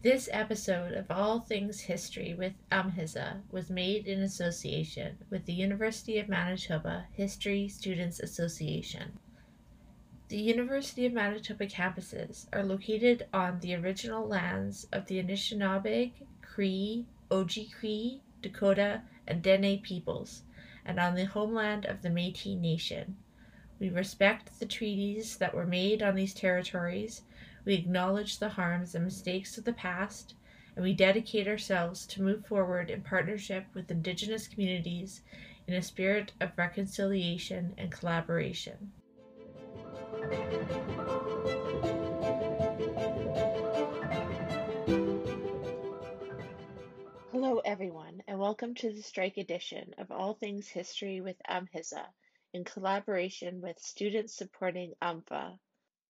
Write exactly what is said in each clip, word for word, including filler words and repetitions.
This episode of All Things History with AMHISA was made in association with the University of Manitoba History Students Association. The University of Manitoba campuses are located on the original lands of the Anishinaabeg, Cree, Oji-Cree, Dakota, and Dene peoples, and on the homeland of the Métis Nation. We respect the treaties that were made on these territories. We acknowledge the harms and mistakes of the past, and we dedicate ourselves to move forward in partnership with Indigenous communities in a spirit of reconciliation and collaboration. Hello everyone, and welcome to the Strike edition of All Things History with AMHISA in collaboration with Students Supporting U M F A.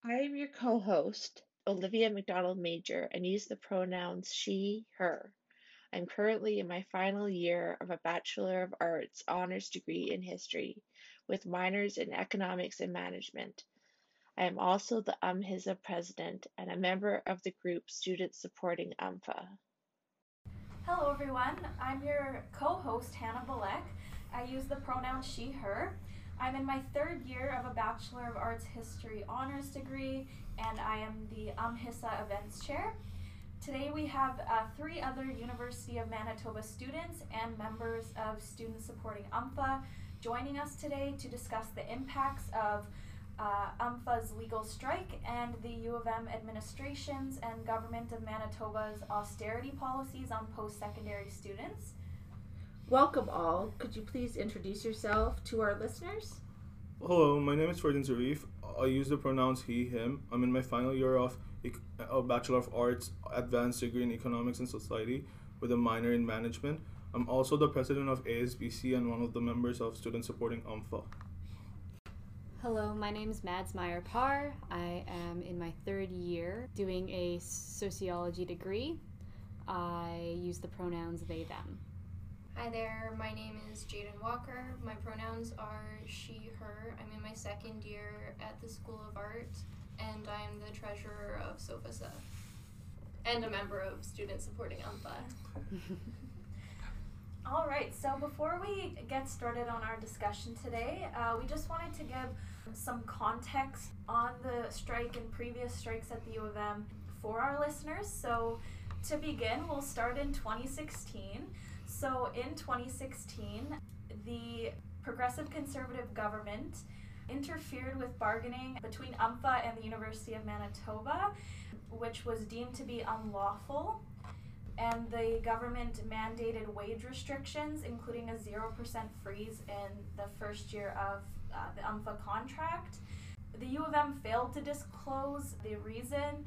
I am your co-host, Olivia McDonald-Major, and use the pronouns she, her. I'm currently in my final year of a Bachelor of Arts honors degree in history, with minors in economics and management. I am also the AMHISA president and a member of the group Students Supporting U M F A. Hello everyone, I'm your co-host Hannah Balek. I use the pronoun she, her. I'm in my third year of a Bachelor of Arts History honors degree, and I am the AMHISA Events Chair. Today we have uh, three other University of Manitoba students and members of Students Supporting U M F A joining us today to discuss the impacts of uh, U M F A's legal strike and the U of M administration's and Government of Manitoba's austerity policies on post-secondary students. Welcome all. Could you please introduce yourself to our listeners? Hello, my name is Ferdinand Zarif. I use the pronouns he, him. I'm in my final year of a Bachelor of Arts advanced degree in economics and society with a minor in management. I'm also the president of A S B C and one of the members of Students Supporting U M F A. Hello, my name is Mads Meyer-Parr. I am in my third year doing a sociology degree. I use the pronouns they, them. Hi there, my name is Jaden Walker. My pronouns are she, her. I'm in my second year at the School of Art, and I'm the treasurer of SOFASA and a member of Students Supporting U M F A. All right, so before we get started on our discussion today, uh, we just wanted to give some context on the strike and previous strikes at the U of M for our listeners. So to begin, we'll start in twenty sixteen. So in twenty sixteen, the Progressive Conservative government interfered with bargaining between U M F A and the University of Manitoba, which was deemed to be unlawful, and the government mandated wage restrictions, including a zero percent freeze in the first year of uh, the U M F A contract. The U of M failed to disclose the reason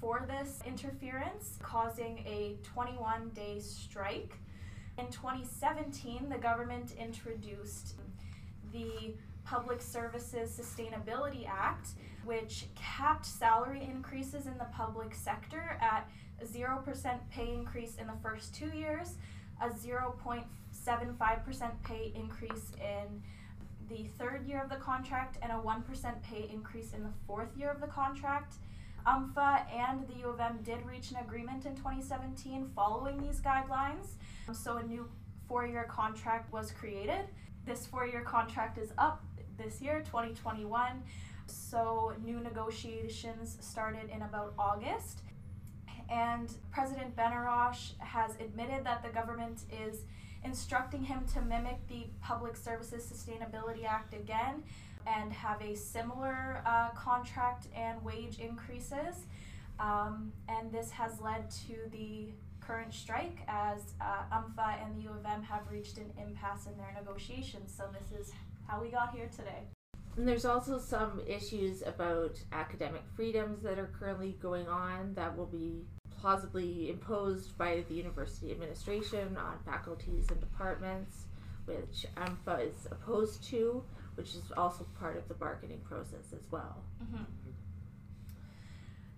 for this interference, causing a twenty-one day strike. In twenty seventeen, the government introduced the Public Services Sustainability Act, which capped salary increases in the public sector at a zero percent pay increase in the first two years, a zero point seven five percent pay increase in the third year of the contract, and a one percent pay increase in the fourth year of the contract. U M F A and the U of M did reach an agreement in twenty seventeen following these guidelines, so a new four-year contract was created. This four-year contract is up this year, twenty twenty-one, so new negotiations started in about August, and President Benaroche has admitted that the government is instructing him to mimic the Public Services Sustainability Act again and have a similar uh, contract and wage increases. Um, and this has led to the current strike as uh, U M F A and the U of M have reached an impasse in their negotiations. So this is how we got here today. And there's also some issues about academic freedoms that are currently going on that will be plausibly imposed by the university administration on faculties and departments, which U M F A is opposed to, which is also part of the bargaining process as well. Mm-hmm.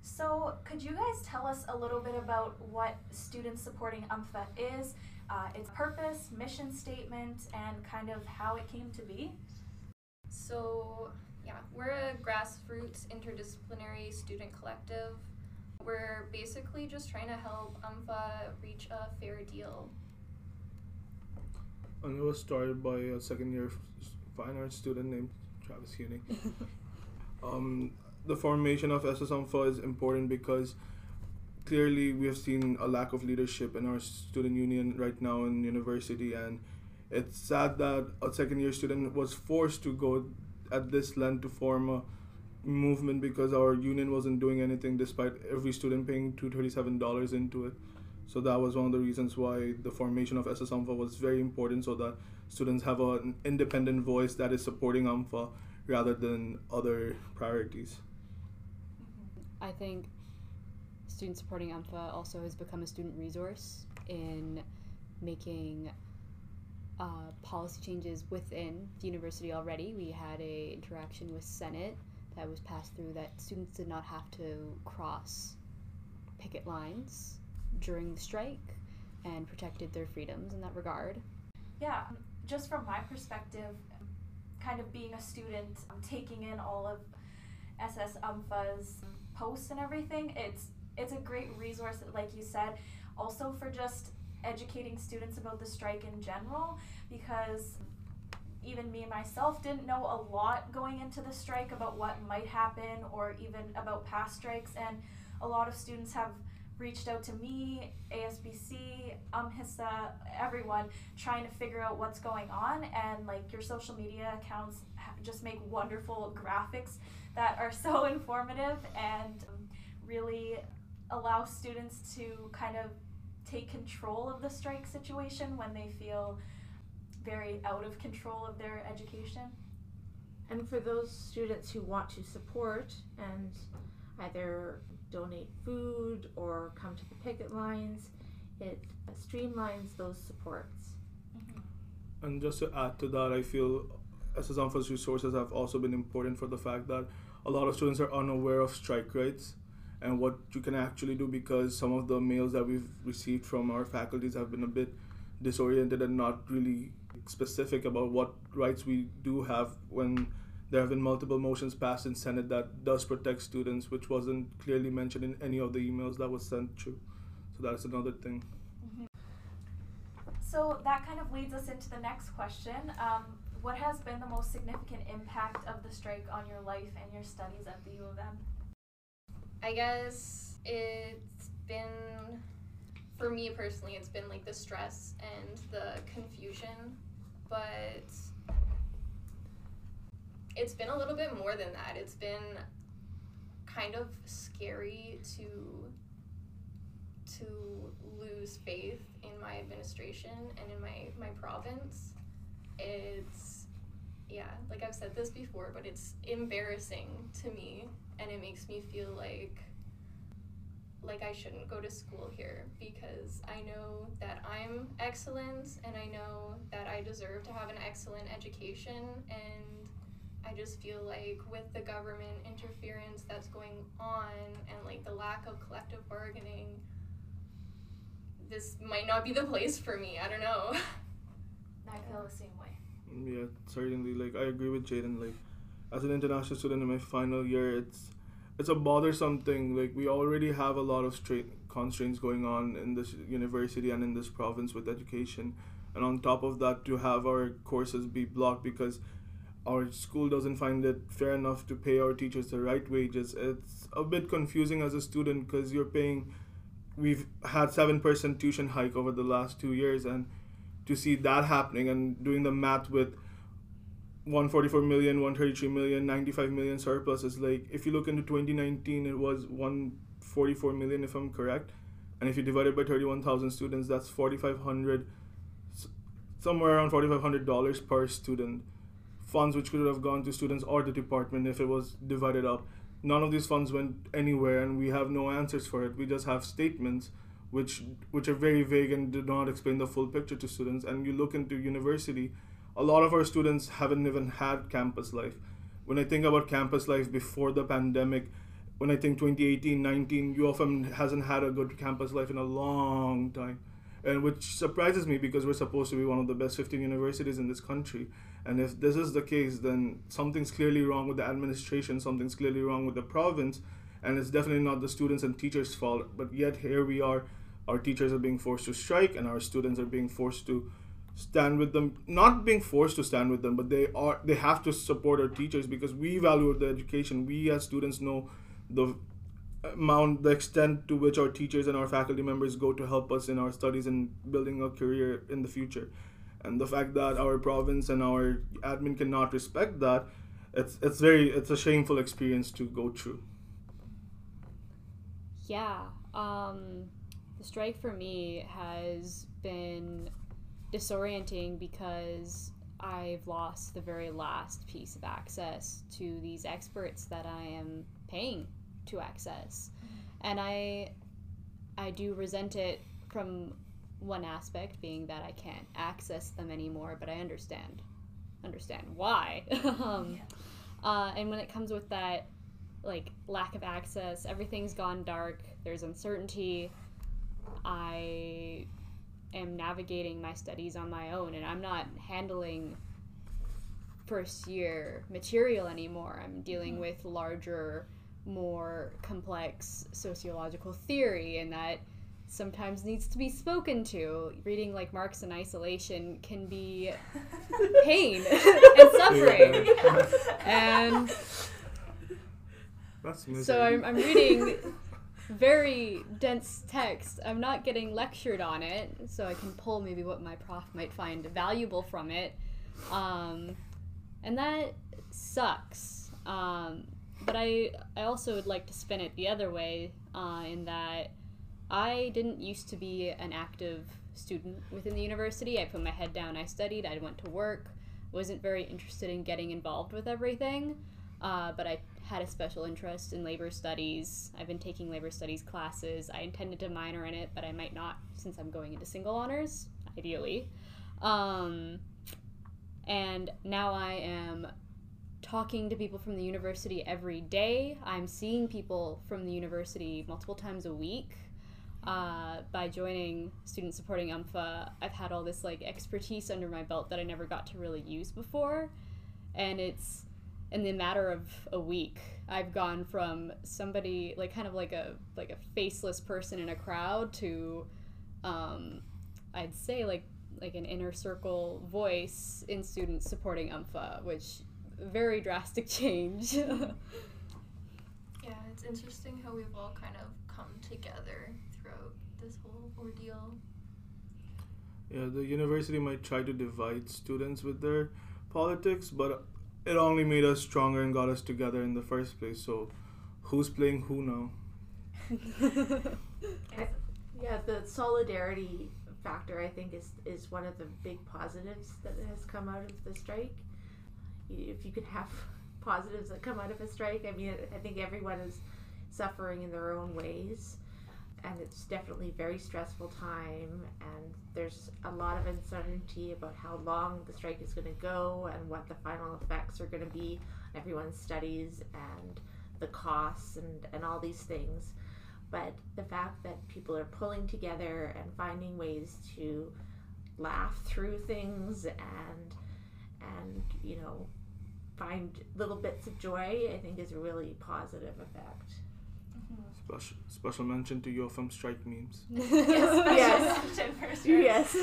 So could you guys tell us a little bit about what Students Supporting U M F A is, uh, its purpose, mission statement, and kind of how it came to be? So yeah, we're a grassroots interdisciplinary student collective. we're basically just trying to help U M F A reach a fair deal. And it was started by a second year fine arts student named Travis. Um The formation of S S A M F A is important because clearly we have seen a lack of leadership in our student union right now in university, and it's sad that a second year student was forced to go at this length to form a movement because our union wasn't doing anything despite every student paying two hundred thirty-seven dollars into it. So that was one of the reasons why the formation of S S A M F A was very important, so that students have an independent voice that is supporting U M F A rather than other priorities. I think student supporting U M F A also has become a student resource in making uh, policy changes within the university already. We had a interaction with Senate that was passed through that students did not have to cross picket lines during the strike and protected their freedoms in that regard. Yeah, just from my perspective, kind of being a student, taking in all of S S A M F A's posts and everything, it's it's a great resource, like you said, also for just educating students about the strike in general, because even me myself didn't know a lot going into the strike about what might happen or even about past strikes, and a lot of students have reached out to me, A S B C, AMHISA, everyone, trying to figure out what's going on, and like your social media accounts just make wonderful graphics that are so informative and really allow students to kind of take control of the strike situation when they feel very out of control of their education. And for those students who want to support and either donate food or come to the picket lines, it streamlines those supports. Mm-hmm. And just to add to that, I feel S S A M F A's resources have also been important for the fact that a lot of students are unaware of strike rights and what you can actually do, because some of the mails that we've received from our faculties have been a bit disoriented and not really specific about what rights we do have when there have been multiple motions passed in Senate that does protect students, which wasn't clearly mentioned in any of the emails that was sent through. So that's another thing. Mm-hmm. So that kind of leads us into the next question. Um, what has been the most significant impact of the strike on your life and your studies at the U of M? I guess it's been, for me personally, it's been like the stress and the confusion, but it's been a little bit more than that. It's been kind of scary to to lose faith in my administration and in my, my province. It's, yeah, like I've said this before, but it's embarrassing to me, and it makes me feel like like I shouldn't go to school here, because I know that I'm excellent and I know that I deserve to have an excellent education, and I just feel like with the government interference that's going on and like the lack of collective bargaining, this might not be the place for me. I don't know. I feel the same way. Yeah, certainly. Like, I agree with Jaden. Like, as an international student in my final year, it's it's a bothersome thing. Like, we already have a lot of straight constraints going on in this university and in this province with education, and on top of that, to have our courses be blocked because our school doesn't find it fair enough to pay our teachers the right wages. It's a bit confusing as a student, because you're paying, we've had seven percent tuition hike over the last two years, and to see that happening and doing the math with one hundred forty-four million, one hundred thirty-three million, ninety-five million surplus is like, if you look into twenty nineteen, it was one hundred forty-four million if I'm correct, and if you divide it by thirty-one thousand students, that's forty-five hundred, somewhere around forty-five hundred dollars per student. Funds which could have gone to students or the department if it was divided up. None of these funds went anywhere, and we have no answers for it. We just have statements which which are very vague and do not explain the full picture to students. And you look into university, a lot of our students haven't even had campus life. When I think about campus life before the pandemic, when I think twenty eighteen nineteen, U of M hasn't had a good campus life in a long time. And which surprises me, because we're supposed to be one of the best fifteen universities in this country. And if this is the case, then something's clearly wrong with the administration, something's clearly wrong with the province, and it's definitely not the students and teachers' fault. But yet here we are, our teachers are being forced to strike, and our students are being forced to stand with them. Not being forced to stand with them, but they are they have to support our teachers, because we value the education. We as students know the amount, the extent to which our teachers and our faculty members go to help us in our studies and building a career in the future. And the fact that our province and our admin cannot respect that, it's it's very it's a shameful experience to go through. Yeah, um, the strike for me has been disorienting because I've lost the very last piece of access to these experts that I am paying to access, and I I do resent it from one aspect, being that I can't access them anymore, but I understand understand why. um, yeah. Uh, and when it comes with that, like, lack of access, everything's gone dark, there's uncertainty, I am navigating my studies on my own, and I'm not handling first year material anymore. I'm dealing mm-hmm. with larger, more complex sociological theory, and that sometimes needs to be spoken to. Reading, like, Marx in isolation can be pain and suffering. Yeah. And that's so I'm, I'm reading very dense text. I'm not getting lectured on it, so I can pull maybe what my prof might find valuable from it. Um, and that sucks. Um, but I, I also would like to spin it the other way, uh, in that I didn't used to be an active student within the university. I put my head down, I studied, I went to work, wasn't very interested in getting involved with everything, uh, but I had a special interest in labor studies. I've been taking labor studies classes. I intended to minor in it, but I might not, since I'm going into single honors, ideally. Um, and now I am talking to people from the university every day. I'm seeing people from the university multiple times a week. Uh, by joining Student Supporting U M F A, I've had all this, like, expertise under my belt that I never got to really use before, and it's in the matter of a week I've gone from somebody, like, kind of like a like a faceless person in a crowd to um, I'd say like like an inner circle voice in Student Supporting U M F A, which very drastic change. Yeah, it's interesting how we've all kind of come together this whole ordeal. Yeah, the university might try to divide students with their politics, but it only made us stronger and got us together in the first place. So who's playing who now? Yeah, the solidarity factor, I think, is, is one of the big positives that has come out of the strike. If you could have positives that come out of a strike, I mean, I think everyone is suffering in their own ways. And it's definitely a very stressful time, and there's a lot of uncertainty about how long the strike is going to go and what the final effects are going to be on everyone's studies and the costs and, and all these things. But the fact that people are pulling together and finding ways to laugh through things and, and you know, find little bits of joy, I think is a really positive effect. Special, special mention to your from strike memes. Yes, special mention for sure. Yes.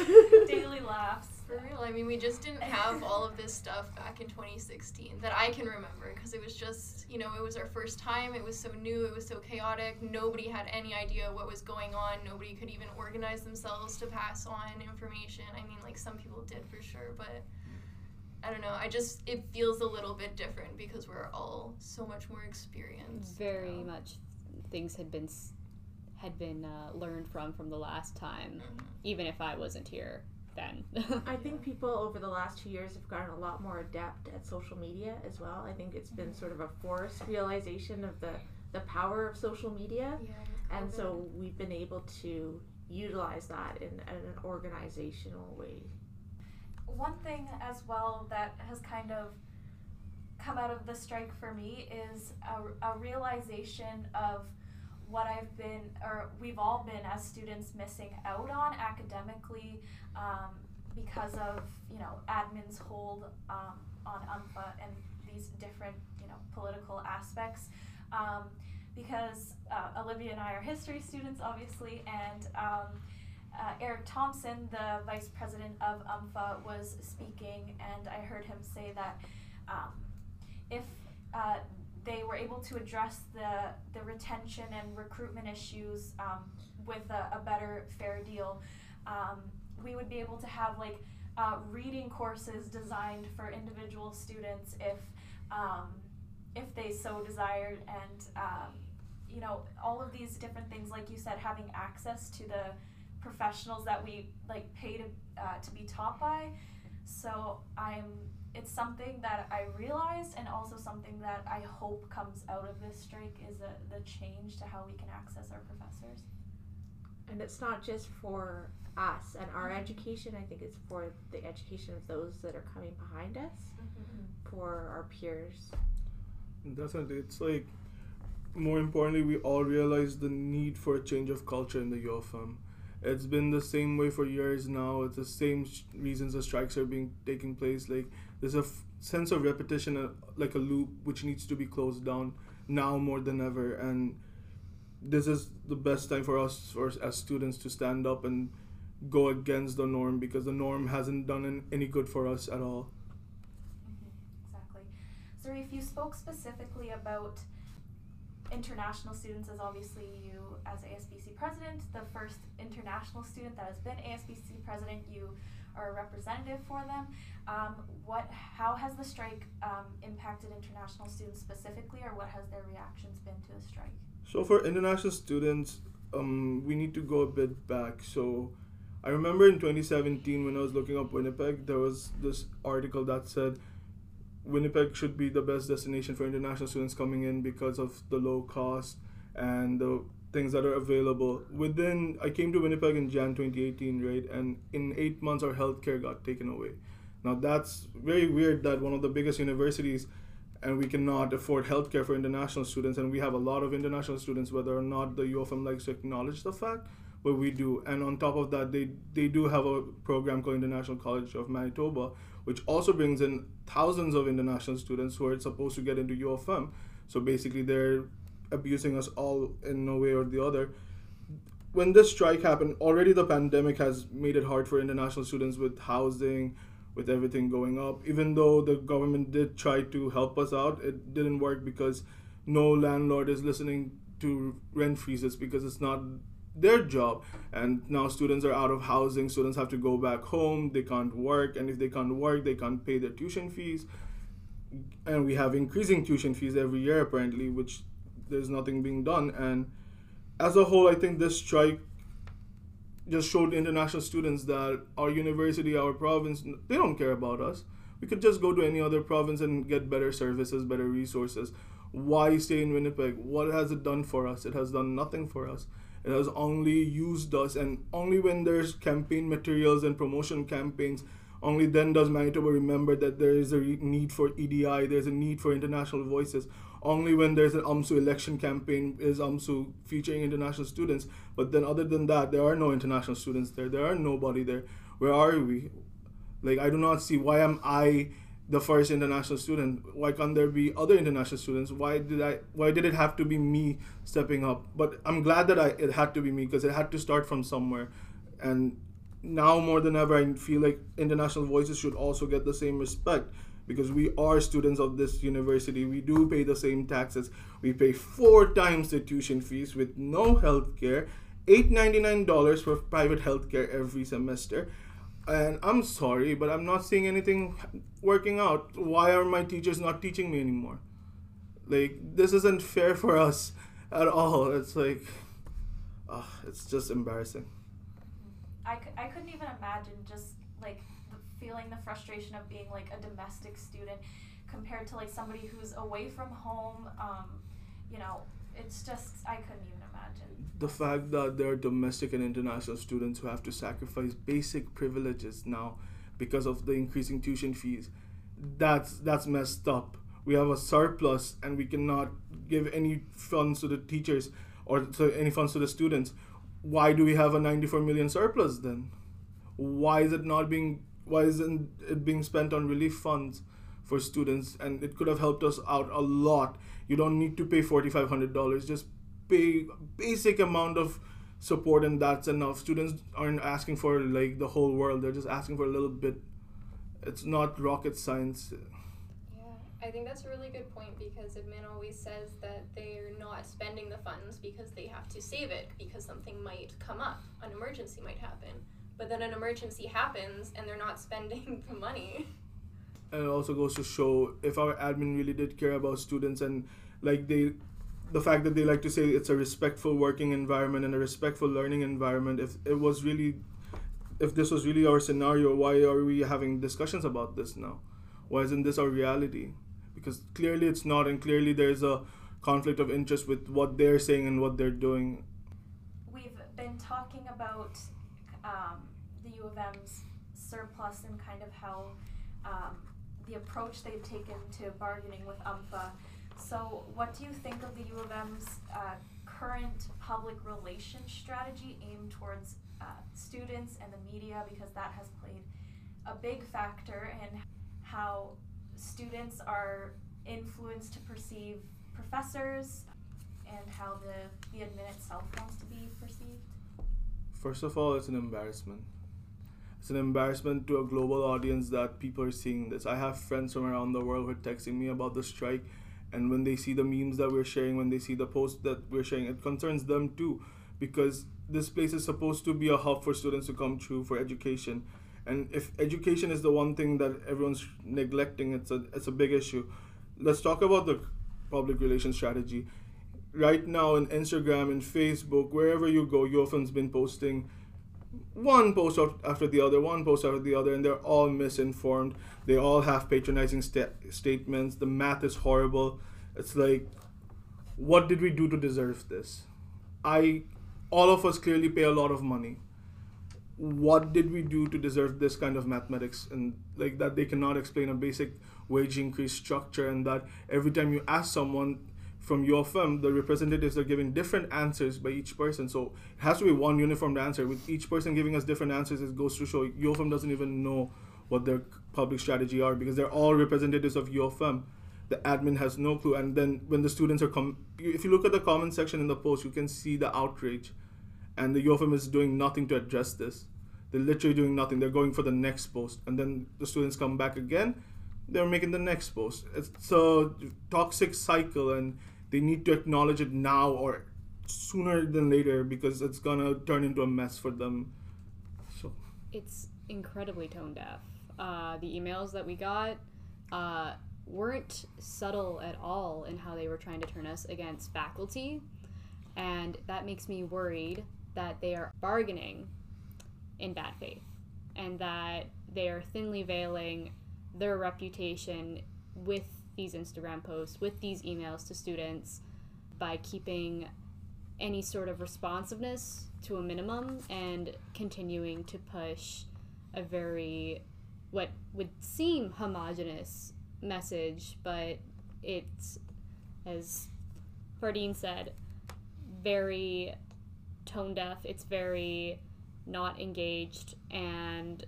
Daily laughs. For real. I mean, we just didn't have all of this stuff back in twenty sixteen that I can remember, because it was just, you know, it was our first time. It was so new. It was so chaotic. Nobody had any idea what was going on. Nobody could even organize themselves to pass on information. I mean, like, some people did for sure, but I don't know, I just, it feels a little bit different because we're all so much more experienced. Very you know? much things had been had been uh, learned from from the last time, even if I wasn't here then. I think people over the last two years have gotten a lot more adept at social media as well. I think it's been sort of a forced realization of the, the power of social media, yeah, and so we've been able to utilize that in, in an organizational way. One thing as well that has kind of come out of the strike for me is a, a realization of what I've been, or we've all been as students, missing out on academically um, because of, you know, admin's hold um, on U M F A and these different, you know, political aspects. Um, because uh, Olivia and I are history students, obviously, and um, uh, Eric Thompson, the vice president of U M F A, was speaking, and I heard him say that um, if uh, they were able to address the, the retention and recruitment issues um, with a, a better fair deal, um, we would be able to have like uh, reading courses designed for individual students if um, if they so desired, and um, you know, all of these different things, like you said, having access to the professionals that we like pay to uh, to be taught by. So I'm, it's something that I realized, and also something that I hope comes out of this strike is a, the change to how we can access our professors. And it's not just for us and our education, I think it's for the education of those that are coming behind us, mm-hmm. for our peers. Definitely. It's like, more importantly, we all realize the need for a change of culture in the U F M. It's been the same way for years now. It's the same sh- reasons the strikes are being taking place. Like, there's a f- sense of repetition, uh, like a loop, which needs to be closed down now more than ever. And this is the best time for us, for, as students, to stand up and go against the norm, because the norm hasn't done any good for us at all. Mm-hmm. Exactly. Zarif, you spoke specifically about international students, as obviously you, as A S B C president, the first international student that has been A S B C president, you are a representative for them. Um, what, how has the strike um, impacted international students specifically, or what has their reactions been to the strike? So for international students, um, we need to go a bit back. So I remember in twenty seventeen, when I was looking up Winnipeg, there was this article that said Winnipeg should be the best destination for international students coming in because of the low cost and the things that are available. Within, I came to Winnipeg in January twenty eighteen, right? And in eight months, our healthcare got taken away. Now that's very weird that one of the biggest universities, and we cannot afford healthcare for international students, and we have a lot of international students, whether or not the U F M likes to acknowledge the fact, but we do. And on top of that, they, they do have a program called International College of Manitoba, which also brings in thousands of international students who are supposed to get into U F M. So basically they're abusing us all in no way or the other. When this strike happened, already the pandemic has made it hard for international students with housing, with everything going up. Even though the government did try to help us out, it didn't work because no landlord is listening to rent freezes because it's not their job. And now students are out of housing, students have to go back home, they can't work, and if they can't work, they can't pay their tuition fees. And we have increasing tuition fees every year apparently, which there's nothing being done. And as a whole, I think this strike just showed international students that our university, our province, they don't care about us. We could just go to any other province and get better services, better resources. Why stay in Winnipeg? What has it done for us? It has done nothing for us. It has only used us, and only when there's campaign materials and promotion campaigns, only then does Manitoba remember that there is a need for E D I, there's a need for international voices. Only when there's an U M S U election campaign is U M S U featuring international students. But then other than that, there are no international students there. There are nobody there. Where are we? Like, I do not see, why am I the first international student? Why can't there be other international students? Why did I? Why did it have to be me stepping up? But I'm glad that I, it had to be me, because it had to start from somewhere. And now more than ever, I feel like international voices should also get the same respect, because we are students of this university. We do pay the same taxes. We pay four times the tuition fees with no healthcare, eight dollars and ninety-nine cents for private healthcare every semester. And I'm sorry, but I'm not seeing anything working out. Why are my teachers not teaching me anymore? Like, this isn't fair for us at all. It's like, oh, it's just embarrassing. I, c- I couldn't even imagine just, like, the feeling the frustration of being, like, a domestic student compared to, like, somebody who's away from home. Um, you know, it's just, I couldn't even imagine. The fact that there are domestic and international students who have to sacrifice basic privileges now because of the increasing tuition fees, that's that's messed up. We have a surplus and we cannot give any funds to the teachers or to any funds to the students. Why do we have a ninety-four million surplus then? Why is it not being, why isn't it being spent on relief funds for students, and it could have helped us out a lot. You don't need to pay four thousand five hundred dollars, just pay basic amount of support and that's enough. Students aren't asking for like the whole world, they're just asking for a little bit. It's not rocket science. Yeah, I think that's a really good point, because admin always says that they're not spending the funds because they have to save it because something might come up, an emergency might happen, but then an emergency happens and they're not spending the money. And it also goes to show if our admin really did care about students, and like they the fact that they like to say it's a respectful working environment and a respectful learning environment, if it was really, if this was really our scenario, why are we having discussions about this now? Why isn't this our reality? Because clearly it's not, and clearly there's a conflict of interest with what they're saying and what they're doing. We've been talking about um, the U of M's surplus and kind of how um, the approach they've taken to bargaining with U M F A. So what do you think of the U of M's uh, current public relations strategy aimed towards uh, students and the media, because that has played a big factor in how students are influenced to perceive professors and how the, the admin itself wants to be perceived? First of all, it's an embarrassment. It's an embarrassment to a global audience that people are seeing this. I have friends from around the world who are texting me about the strike, and when they see the memes that we're sharing, when they see the posts that we're sharing, it concerns them too, because this place is supposed to be a hub for students to come through for education. And if education is the one thing that everyone's neglecting, it's a, it's a big issue. Let's talk about the public relations strategy. Right now on Instagram and Facebook, wherever you go, U F M's been posting one post after the other, one post after the other, and they're all misinformed. They all have patronizing st statements. The math is horrible. It's like, what did we do to deserve this? I, all of us clearly pay a lot of money. What did we do to deserve this kind of mathematics? And like that, they cannot explain a basic wage increase structure, and that every time you ask someone from U of M, the representatives are giving different answers by each person. So it has to be one uniform answer. With each person giving us different answers, it goes to show U of M doesn't even know what their public strategy are, because they're all representatives of U of M. The admin has no clue. And then when the students are com, if you look at the comment section in the post, you can see the outrage, and the U of M is doing nothing to address this. They're literally doing nothing. They're going for the next post, and then the students come back again, they're making the next post. It's a toxic cycle, and they need to acknowledge it now or sooner than later, because it's gonna turn into a mess for them. So it's incredibly tone deaf. Uh, the emails that we got uh, weren't subtle at all in how they were trying to turn us against faculty, and that makes me worried that they are bargaining in bad faith and that they are thinly veiling their reputation with these Instagram posts, with these emails to students, by keeping any sort of responsiveness to a minimum and continuing to push a very, what would seem homogenous message, but it's, as Ferdinand said, very tone deaf, it's very not engaged, and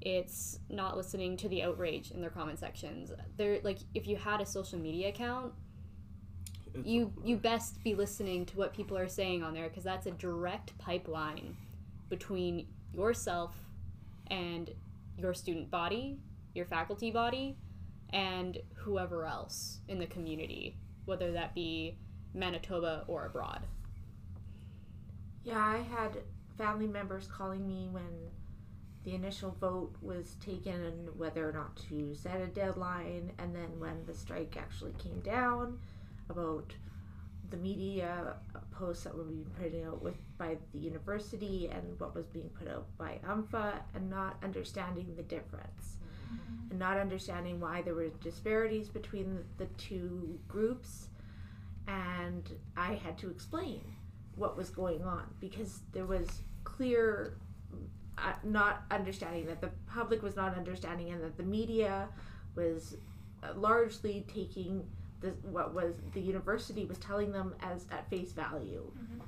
it's not listening to the outrage in their comment sections. They're like, if you had a social media account, it's you you best be listening to what people are saying on there, because that's a direct pipeline between yourself and your student body, your faculty body, and whoever else in the community, whether that be Manitoba or abroad. Yeah, I had family members calling me when the initial vote was taken and whether or not to set a deadline, and then when the strike actually came down, about the media posts that were being put out with by the university and what was being put out by U M F A, and not understanding the difference, mm-hmm. and not understanding why there were disparities between the two groups. And I had to explain what was going on, because there was clear Uh, not understanding, that the public was not understanding, and that the media was largely taking the, what was the university was telling them as at face value. Mm-hmm.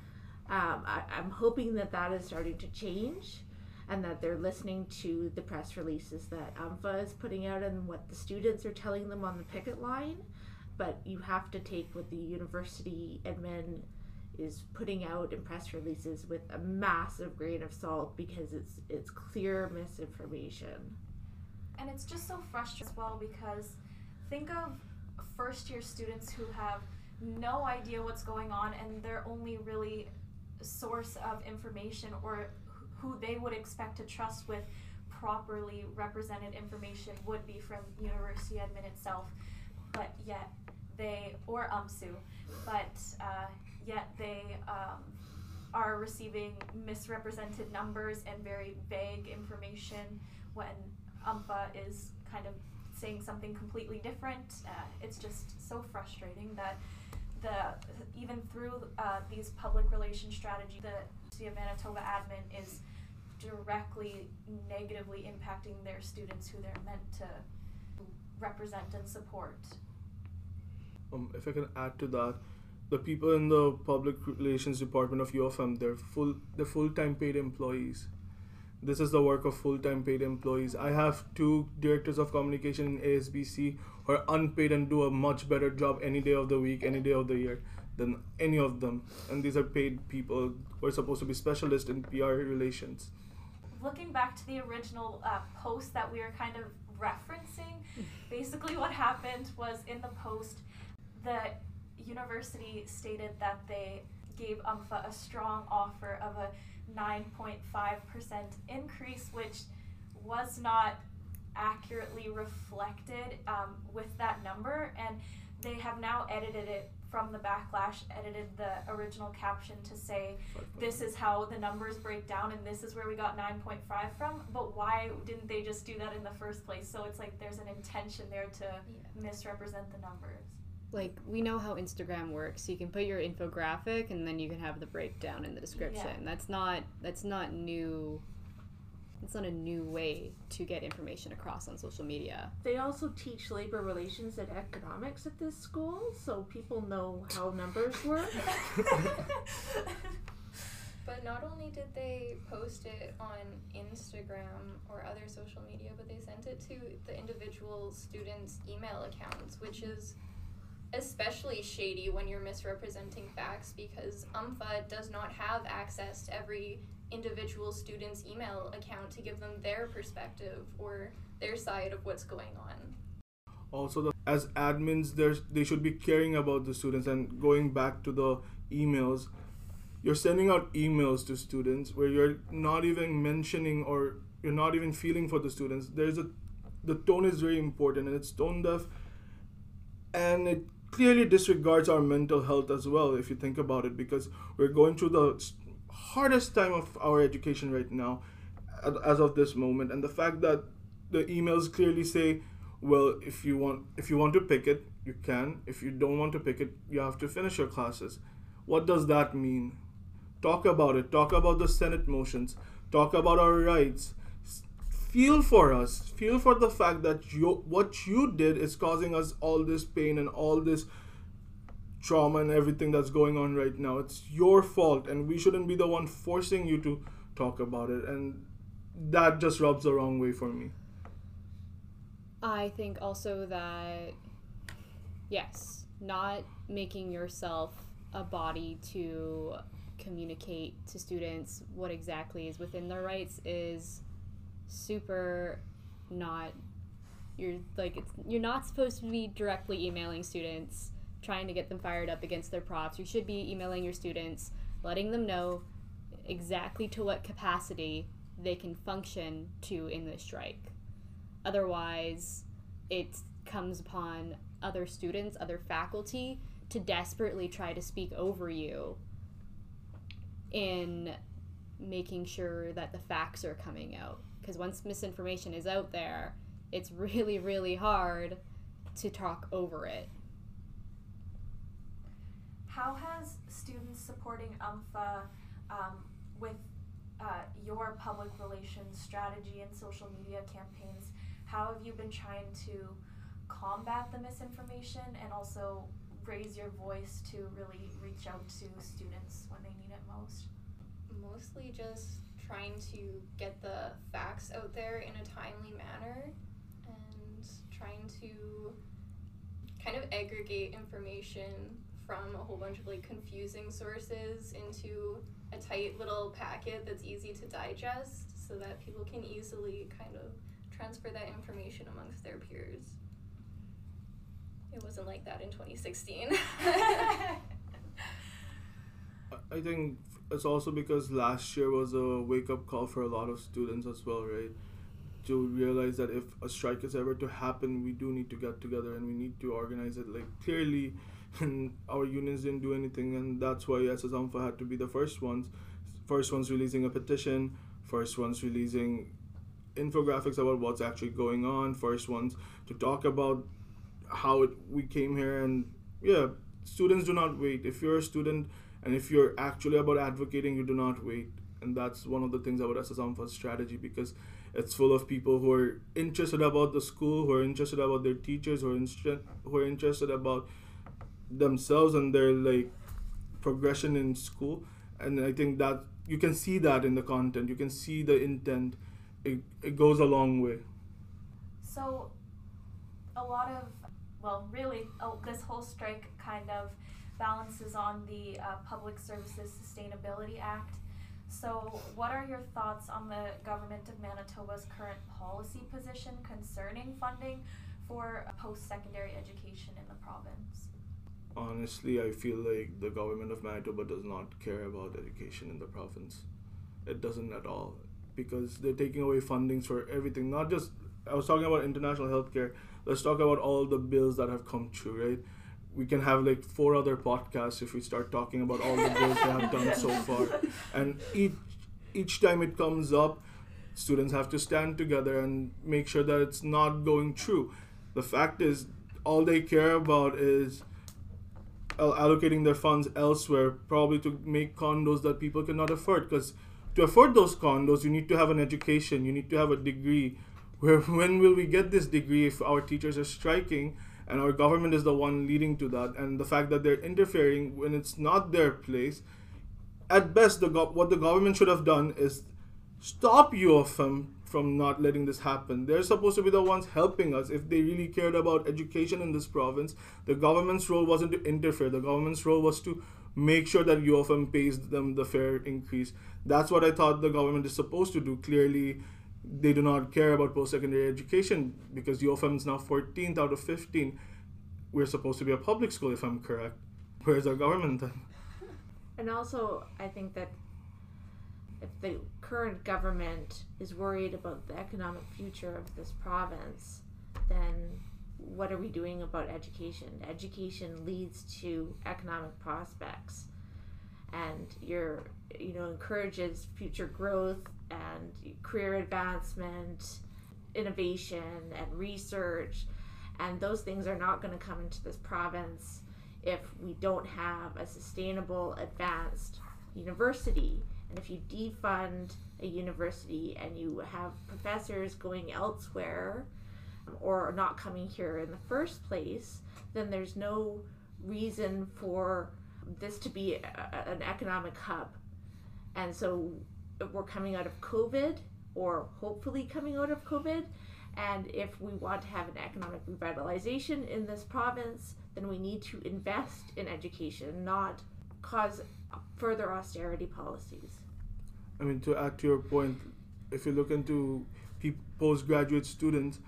um, I, I'm hoping that that is starting to change, and that they're listening to the press releases that A M F A is putting out and what the students are telling them on the picket line. But you have to take what the university admin is putting out in press releases with a massive grain of salt, because it's it's clear misinformation. And it's just so frustrating as well, because think of first year students who have no idea what's going on, and their only really source of information, or who they would expect to trust with properly represented information, would be from university admin itself. But yet they, or U M S U, but uh, yet they um, are receiving misrepresented numbers and very vague information when A M F A is kind of saying something completely different. Uh, it's just so frustrating that the even through uh, these public relations strategies, the University of Manitoba admin is directly negatively impacting their students who they're meant to represent and support. Um, if I can add to that, the people in the public relations department of U of M, they're full, they're full-time paid employees. This is the work of full-time paid employees. I have two directors of communication in A S B C who are unpaid and do a much better job any day of the week, any day of the year than any of them. And these are paid people who are supposed to be specialists in P R relations. Looking back to the original uh, post that we were kind of referencing, basically what happened was, in the post, the university stated that they gave A M F A a strong offer of a nine point five percent increase, which was not accurately reflected um, with that number, and they have now edited it from the backlash, edited the original caption to say this is how the numbers break down and this is where we got nine point five from. But why didn't they just do that in the first place? So it's like there's an intention there to yeah. misrepresent the numbers. Like, we know how Instagram works. You can put your infographic and then you can have the breakdown in the description. Yeah. That's not that's not new. It's not a new way to get information across on social media. They also teach labor relations and economics at this school, so people know how numbers work. But not only did they post it on Instagram or other social media, but they sent it to the individual students' email accounts, which is especially shady when you're misrepresenting facts, because A M F A does not have access to every individual student's email account to give them their perspective or their side of what's going on. Also, the, as admins, there's, they should be caring about the students. And going back to the emails, you're sending out emails to students where you're not even mentioning or you're not even feeling for the students. There's a, the tone is very important, and it's tone deaf, and it clearly disregards our mental health as well, if you think about it, because we're going through the hardest time of our education right now as of this moment. And the fact that the emails clearly say, well, if you want if you want to picket, you can. If you don't want to picket, you have to finish your classes. What does that mean? Talk about it. Talk about the Senate motions. Talk about our rights. Feel for us. Feel for the fact that you, what you did is causing us all this pain and all this trauma and everything that's going on right now. It's your fault, and we shouldn't be the one forcing you to talk about it. And that just rubs the wrong way for me. I think also that, yes, not making yourself a body to communicate to students what exactly is within their rights is super not you're like it's, you're not supposed to be directly emailing students trying to get them fired up against their profs. You should be emailing your students, letting them know exactly to what capacity they can function to in this strike. Otherwise, it comes upon other students, other faculty, to desperately try to speak over you in making sure that the facts are coming out. Because once misinformation is out there, it's really, really hard to talk over it. How has students supporting A M F A um, with uh, your public relations strategy and social media campaigns, how have you been trying to combat the misinformation and also raise your voice to really reach out to students when they need it most? Mostly just trying to get the facts out there in a timely manner and trying to kind of aggregate information from a whole bunch of like confusing sources into a tight little packet that's easy to digest so that people can easily kind of transfer that information amongst their peers. It wasn't like that in twenty sixteen. I think it's also because last year was a wake-up call for a lot of students as well, right? To realize that if a strike is ever to happen, we do need to get together and we need to organize it. Like, clearly, and our unions didn't do anything, and that's why S S A M F A had to be the first ones. First ones releasing a petition, first ones releasing infographics about what's actually going on, first ones to talk about how it, we came here. And yeah, students do not wait. If you're a student and if you're actually about advocating, you do not wait. And that's one of the things about S S A M F A's strategy, because it's full of people who are interested about the school, who are interested about their teachers, who are, inst- who are interested about themselves and their like progression in school. And I think that you can see that in the content, you can see the intent. It, it goes a long way. So a lot of, well, really, uh, this whole strike kind of balances on the uh, Public Services Sustainability Act. So what are your thoughts on the Government of Manitoba's current policy position concerning funding for post-secondary education in the province? Honestly, I feel like the Government of Manitoba does not care about education in the province. It doesn't at all, because they're taking away fundings for everything. Not just, I was talking about international healthcare. Let's talk about all the bills that have come through, right? We can have like four other podcasts if we start talking about all the bills they have done so far. And each each time it comes up, students have to stand together and make sure that it's not going through. The fact is, all they care about is allocating their funds elsewhere, probably to make condos that people cannot afford, because to afford those condos you need to have an education, you need to have a degree. Where when will we get this degree if our teachers are striking and our government is the one leading to that? And the fact that they're interfering when it's not their place, at best the go- what the government should have done is stop U F M from not letting this happen. They're supposed to be the ones helping us. If they really cared about education in this province, the government's role wasn't to interfere. The government's role was to make sure that U F M pays them the fair increase. That's what I thought the government is supposed to do. Clearly, they do not care about post-secondary education, because U F M is now fourteenth out of fifteen. We're supposed to be a public school, if I'm correct. Where's our government then? And also, I think that if the current government is worried about the economic future of this province, then what are we doing about education? Education leads to economic prospects, and you're, you know, encourages future growth and career advancement, innovation and research, and those things are not going to come into this province if we don't have a sustainable, advanced university. And if you defund a university and you have professors going elsewhere or not coming here in the first place, then there's no reason for this to be a, an economic hub. And so we're coming out of COVID, or hopefully coming out of COVID, and if we want to have an economic revitalization in this province, then we need to invest in education, not cause further austerity policies. I mean, to add to your point, if you look into pe- postgraduate students,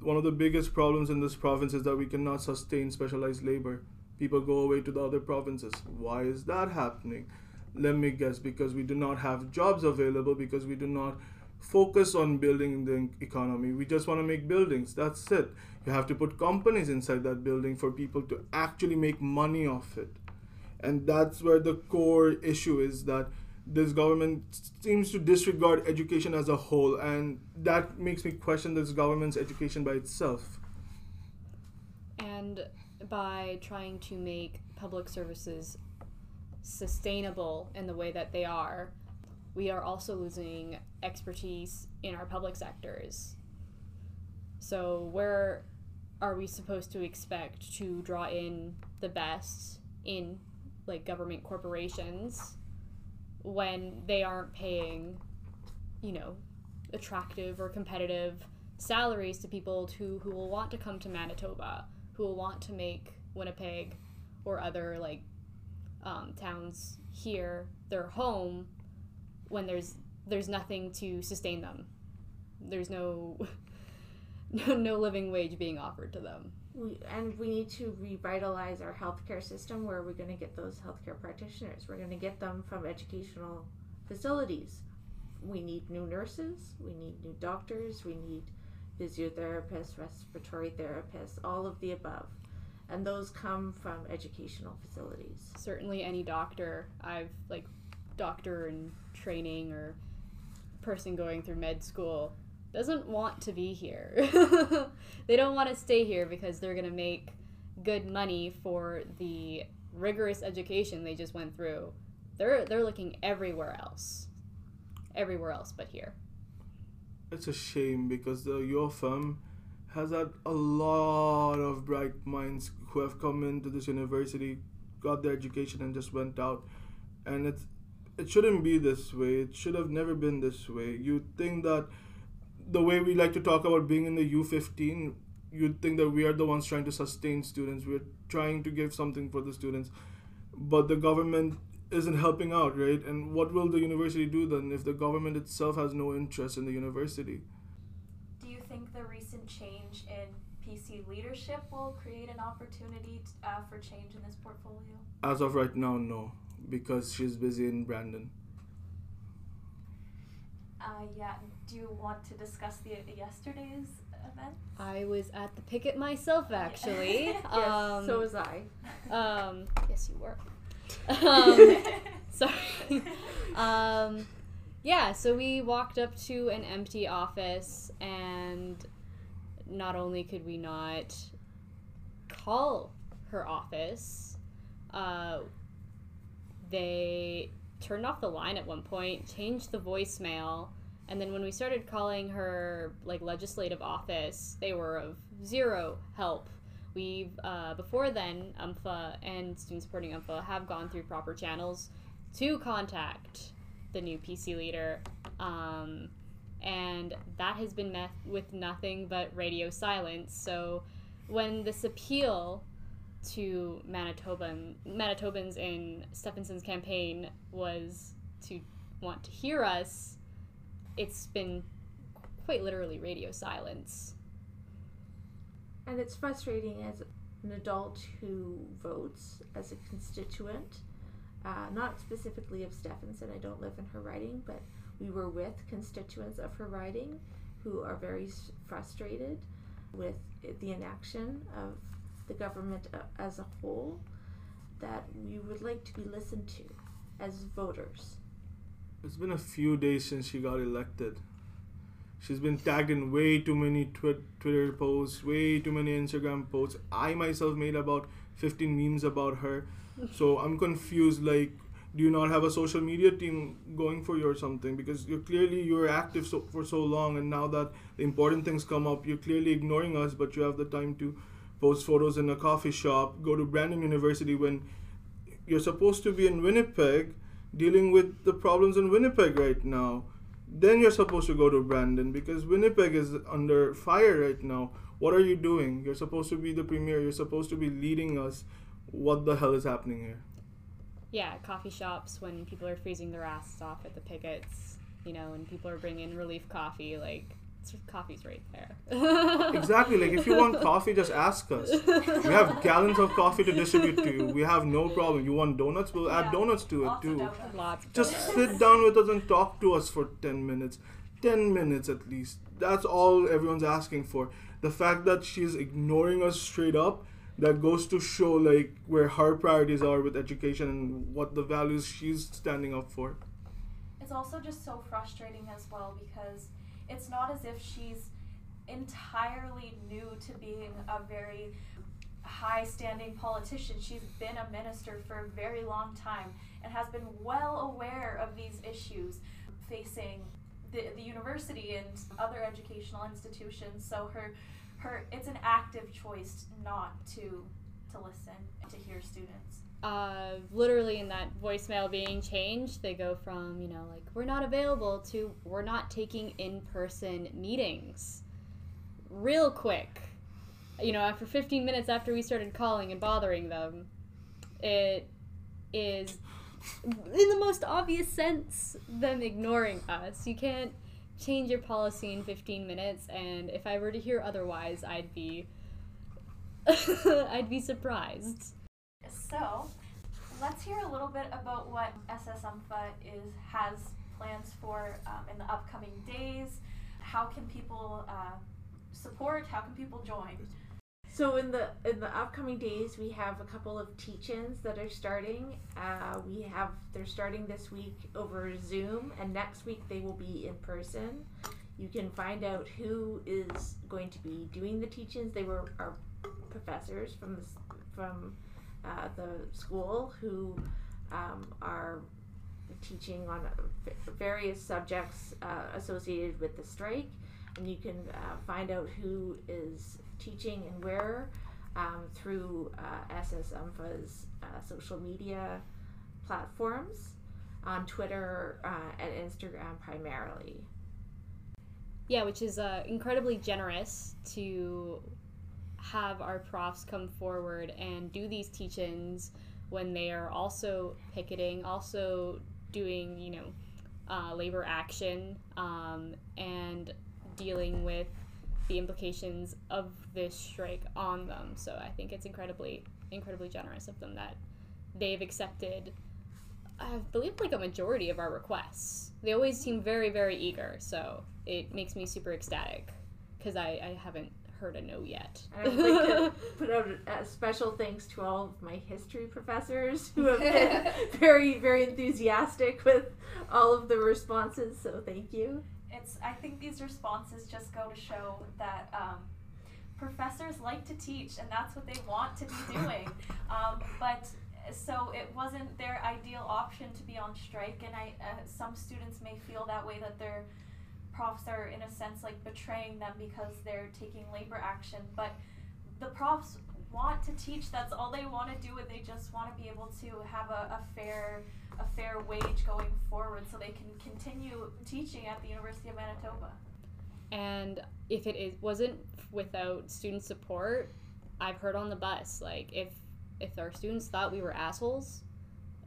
one of the biggest problems in this province is that we cannot sustain specialized labor. People go away to the other provinces. Why is that happening? Let me guess, because we do not have jobs available, because we do not focus on building the economy. We just want to make buildings, that's it. You have to put companies inside that building for people to actually make money off it. And that's where the core issue is, that this government seems to disregard education as a whole, and that makes me question this government's education by itself. And by trying to make public services sustainable in the way that they are, we are also losing expertise in our public sectors. So where are we supposed to expect to draw in the best in like government corporations when they aren't paying you know, attractive or competitive salaries to people who, who will want to come to Manitoba, who will want to make Winnipeg or other, like, um, towns here their home when there's there's nothing to sustain them. There's no, no, no living wage being offered to them. We, and we need to revitalize our healthcare system. Where are we going to get those healthcare practitioners? We're going to get them from educational facilities. We need new nurses. We need new doctors. We need physiotherapists, respiratory therapists, all of the above. And those come from educational facilities. Certainly any doctor, I've, like, doctor in training or person going through med school doesn't want to be here. They don't want to stay here because they're going to make good money for the rigorous education they just went through. They're, they're looking everywhere else. Everywhere else but here. It's a shame because uh, your firm has had a lot of bright minds who have come into this university, got their education, and just went out. And it's, it shouldn't be this way. It should have never been this way. You'd think that the way we like to talk about being in the U fifteen, you'd think that we are the ones trying to sustain students. We're trying to give something for the students. But the government isn't helping out, right? And what will the university do then if the government itself has no interest in the university? Do you think the recent change in P C leadership will create an opportunity to, uh, for change in this portfolio? As of right now, no, because she's busy in Brandon. Uh, yeah, do you want to discuss the yesterday's event? I was at the picket myself, actually. Yes, um, so was I. Um, yes, you were. um, sorry. um, yeah, so we walked up to an empty office, and not only could we not call her office, uh, they turned off the line at one point, changed the voicemail, and then when we started calling her, like, legislative office, they were of zero help. We've, uh, before then, U M F A and student supporting U M F A have gone through proper channels to contact the new P C leader, um, and that has been met with nothing but radio silence. So when this appeal to Manitoban, Manitobans in Stephenson's campaign was to want to hear us, it's been quite literally radio silence. And it's frustrating as an adult who votes as a constituent, uh, not specifically of Stephenson, I don't live in her riding, but we were with constituents of her riding who are very frustrated with the inaction of the government as a whole, that we would like to be listened to as voters. It's been a few days since she got elected. She's been tagged in way too many twi- Twitter posts, way too many Instagram posts. I myself made about fifteen memes about her. So I'm confused, like, do you not have a social media team going for you or something? Because you're clearly, you're active so, for so long, and now that the important things come up, you're clearly ignoring us, but you have the time to post photos in a coffee shop, go to Brandon University when you're supposed to be in Winnipeg, dealing with the problems in Winnipeg right now. Then you're supposed to go to Brandon because Winnipeg is under fire right now. What are you doing? You're supposed to be the premier. You're supposed to be leading us. What the hell is happening here? Yeah, coffee shops when people are freezing their asses off at the pickets, you know, and people are bringing relief coffee, like, coffee's right there. Exactly. Like, if you want coffee, just ask us. We have gallons of coffee to distribute to you. We have no problem. You want donuts? We'll yeah. add donuts to Lots it, too. Donuts. Lots just donuts. Sit down with us and talk to us for ten minutes. ten minutes at least. That's all everyone's asking for. The fact that she's ignoring us straight up, that goes to show, like, where her priorities are with education and what the values she's standing up for. It's also just so frustrating as well because it's not as if she's entirely new to being a very high-standing politician. She's been a minister for a very long time and has been well aware of these issues facing the, the university and other educational institutions. So her, her, it's an active choice not to, to listen, to hear students. uh, literally in that voicemail being changed, they go from, you know, like, we're not available to we're not taking in-person meetings real quick. You know, after fifteen minutes after we started calling and bothering them, it is, in the most obvious sense, them ignoring us. You can't change your policy in fifteen minutes, and if I were to hear otherwise, I'd be I'd be surprised. So, let's hear a little bit about what S S A M F A is has plans for um, in the upcoming days. How can people uh, support? How can people join? So in the in the upcoming days, we have a couple of teach-ins that are starting. Uh, we have they're starting this week over Zoom, and next week they will be in person. You can find out who is going to be doing the teach-ins. They were our professors from the from uh, the school who um, are teaching on various subjects uh, associated with the strike, and you can uh, find out who is teaching and where um, through uh, S S A M F A's uh, social media platforms, on Twitter uh, and Instagram primarily. Yeah, which is uh, incredibly generous to have our profs come forward and do these teach-ins when they are also picketing, also doing, you know, uh, labor action um, and dealing with the implications of this strike on them. So I think it's incredibly, incredibly generous of them that they've accepted, I believe, like a majority of our requests. They always seem very, very eager, so it makes me super ecstatic because I, I haven't heard a no yet. I would like to put out a special thanks to all of my history professors who have been very, very enthusiastic with all of the responses, so thank you. It's, I think these responses just go to show that um, professors like to teach, and that's what they want to be doing. Um, but so it wasn't their ideal option to be on strike, and I uh, some students may feel that way, that their profs are in a sense like betraying them because they're taking labor action. But the profs want to teach. That's all they want to do, and they just want to be able to have a, a fair a fair wage going forward so they can continue teaching at the University of Manitoba. And if it is, wasn't without student support, I've heard on the bus, like, if if our students thought we were assholes,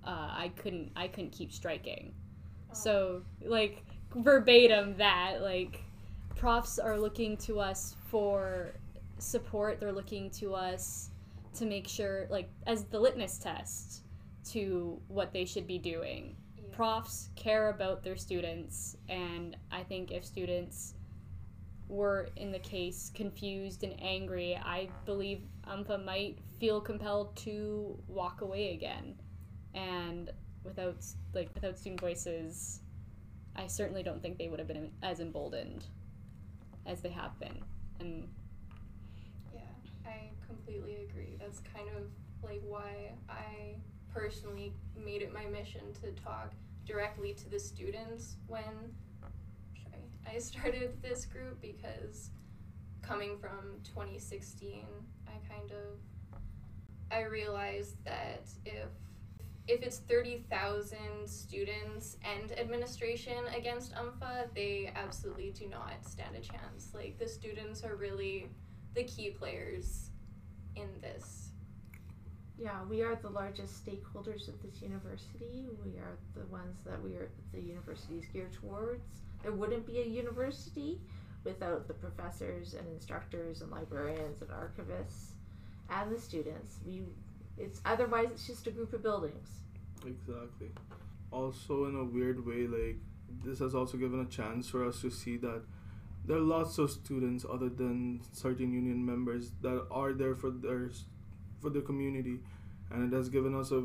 uh, I couldn't I couldn't keep striking. Oh. So, like, verbatim that, like, profs are looking to us for support. They're looking to us to make sure, like, as the litmus test to what they should be doing. Yeah. Profs care about their students, and I think if students were, in the case, confused and angry, I believe U M F A might feel compelled to walk away again. And without, like, without student voices, I certainly don't think they would have been as emboldened as they have been. And yeah, I completely agree. That's kind of like why I personally made it my mission to talk directly to the students when I started this group, because coming from twenty sixteen, I kind of, I realized that if if it's thirty thousand students and administration against U M F A, they absolutely do not stand a chance. Like, the students are really the key players in this. Yeah, we are the largest stakeholders of this university. We are the ones that we are, the university is geared towards. There wouldn't be a university without the professors and instructors and librarians and archivists and the students. We, it's otherwise it's just a group of buildings. Exactly. Also, in a weird way, like, this has also given a chance for us to see that there are lots of students other than certain union members that are there for their for the community, and it has given us a,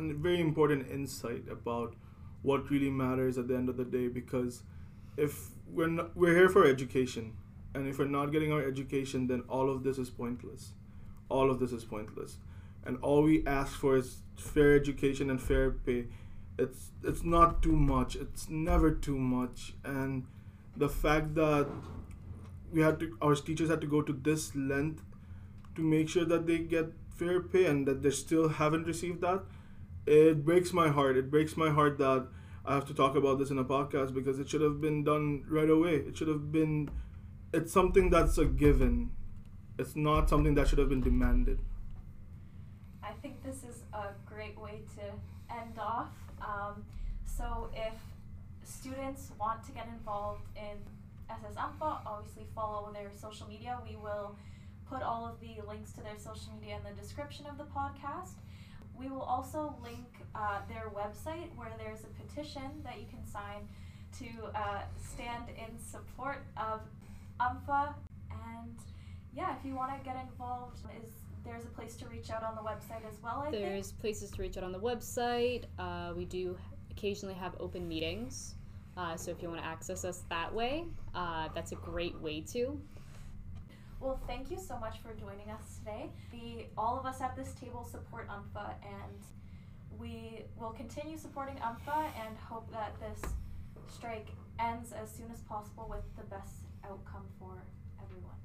a very important insight about what really matters at the end of the day. Because if we're not, we're here for education, and if we're not getting our education, then all of this is pointless. All of this is pointless, and all we ask for is fair education and fair pay. It's it's not too much. It's never too much, and the fact that we had to, our teachers had to go to this length to make sure that they get fair pay and that they still haven't received that, it breaks my heart. It breaks my heart that I have to talk about this in a podcast, because it should have been done right away. It should have been, it's something that's a given. It's not something that should have been demanded. I think this is a great way to end off. Um, so if students want to get involved in S S A M F A, obviously follow their social media. We will put all of the links to their social media in the description of the podcast. We will also link uh, their website, where there's a petition that you can sign to uh, stand in support of A M F A. And yeah, if you want to get involved, is there's a place to reach out on the website as well, I think? There's places to reach out on the website. Uh, we do occasionally have open meetings. Uh, so if you want to access us that way, uh, that's a great way to. Well, thank you so much for joining us today. We, all of us at this table, support A M F A, and we will continue supporting A M F A and hope that this strike ends as soon as possible with the best outcome for everyone.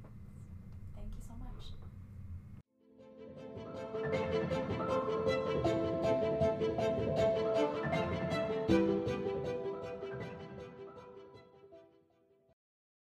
Thank you so much.